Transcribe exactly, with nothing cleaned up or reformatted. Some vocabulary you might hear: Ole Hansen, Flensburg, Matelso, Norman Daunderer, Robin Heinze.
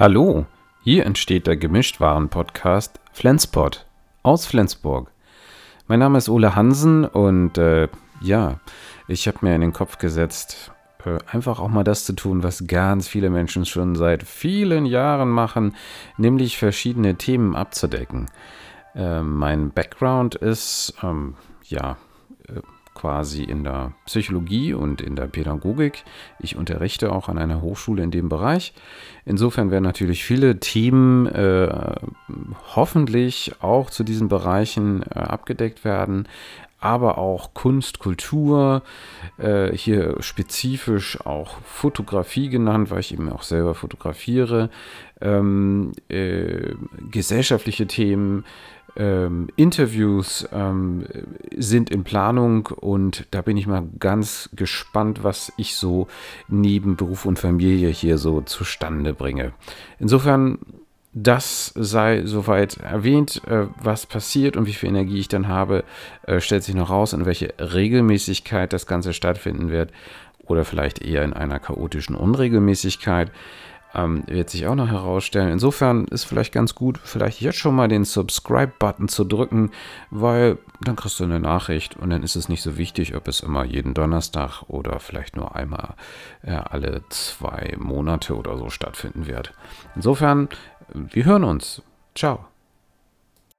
Hallo, hier entsteht der Gemischtwaren-Podcast Flenspod aus Flensburg. Mein Name ist Ole Hansen und äh, ja, ich habe mir in den Kopf gesetzt, äh, einfach auch mal das zu tun, was ganz viele Menschen schon seit vielen Jahren machen, nämlich verschiedene Themen abzudecken. Äh, mein Background ist, ähm, ja, äh, quasi in der Psychologie und in der Pädagogik. Ich unterrichte auch an einer Hochschule in dem Bereich. Insofern werden natürlich viele Themen äh, hoffentlich auch zu diesen Bereichen äh, abgedeckt werden, aber auch Kunst, Kultur, äh, hier spezifisch auch Fotografie genannt, weil ich eben auch selber fotografiere, ähm, äh, gesellschaftliche Themen, Ähm, Interviews ähm, sind in Planung und da bin ich mal ganz gespannt, was ich so neben Beruf und Familie hier so zustande bringe. Insofern, das sei soweit erwähnt, äh, was passiert und wie viel Energie ich dann habe, äh, stellt sich noch raus, in welche Regelmäßigkeit das Ganze stattfinden wird oder vielleicht eher in einer chaotischen Unregelmäßigkeit. Ähm, wird sich auch noch herausstellen. Insofern ist vielleicht ganz gut, vielleicht jetzt schon mal den Subscribe-Button zu drücken, weil dann kriegst du eine Nachricht und dann ist es nicht so wichtig, ob es immer jeden Donnerstag oder vielleicht nur einmal äh, alle zwei Monate oder so stattfinden wird. Insofern, wir hören uns. Ciao.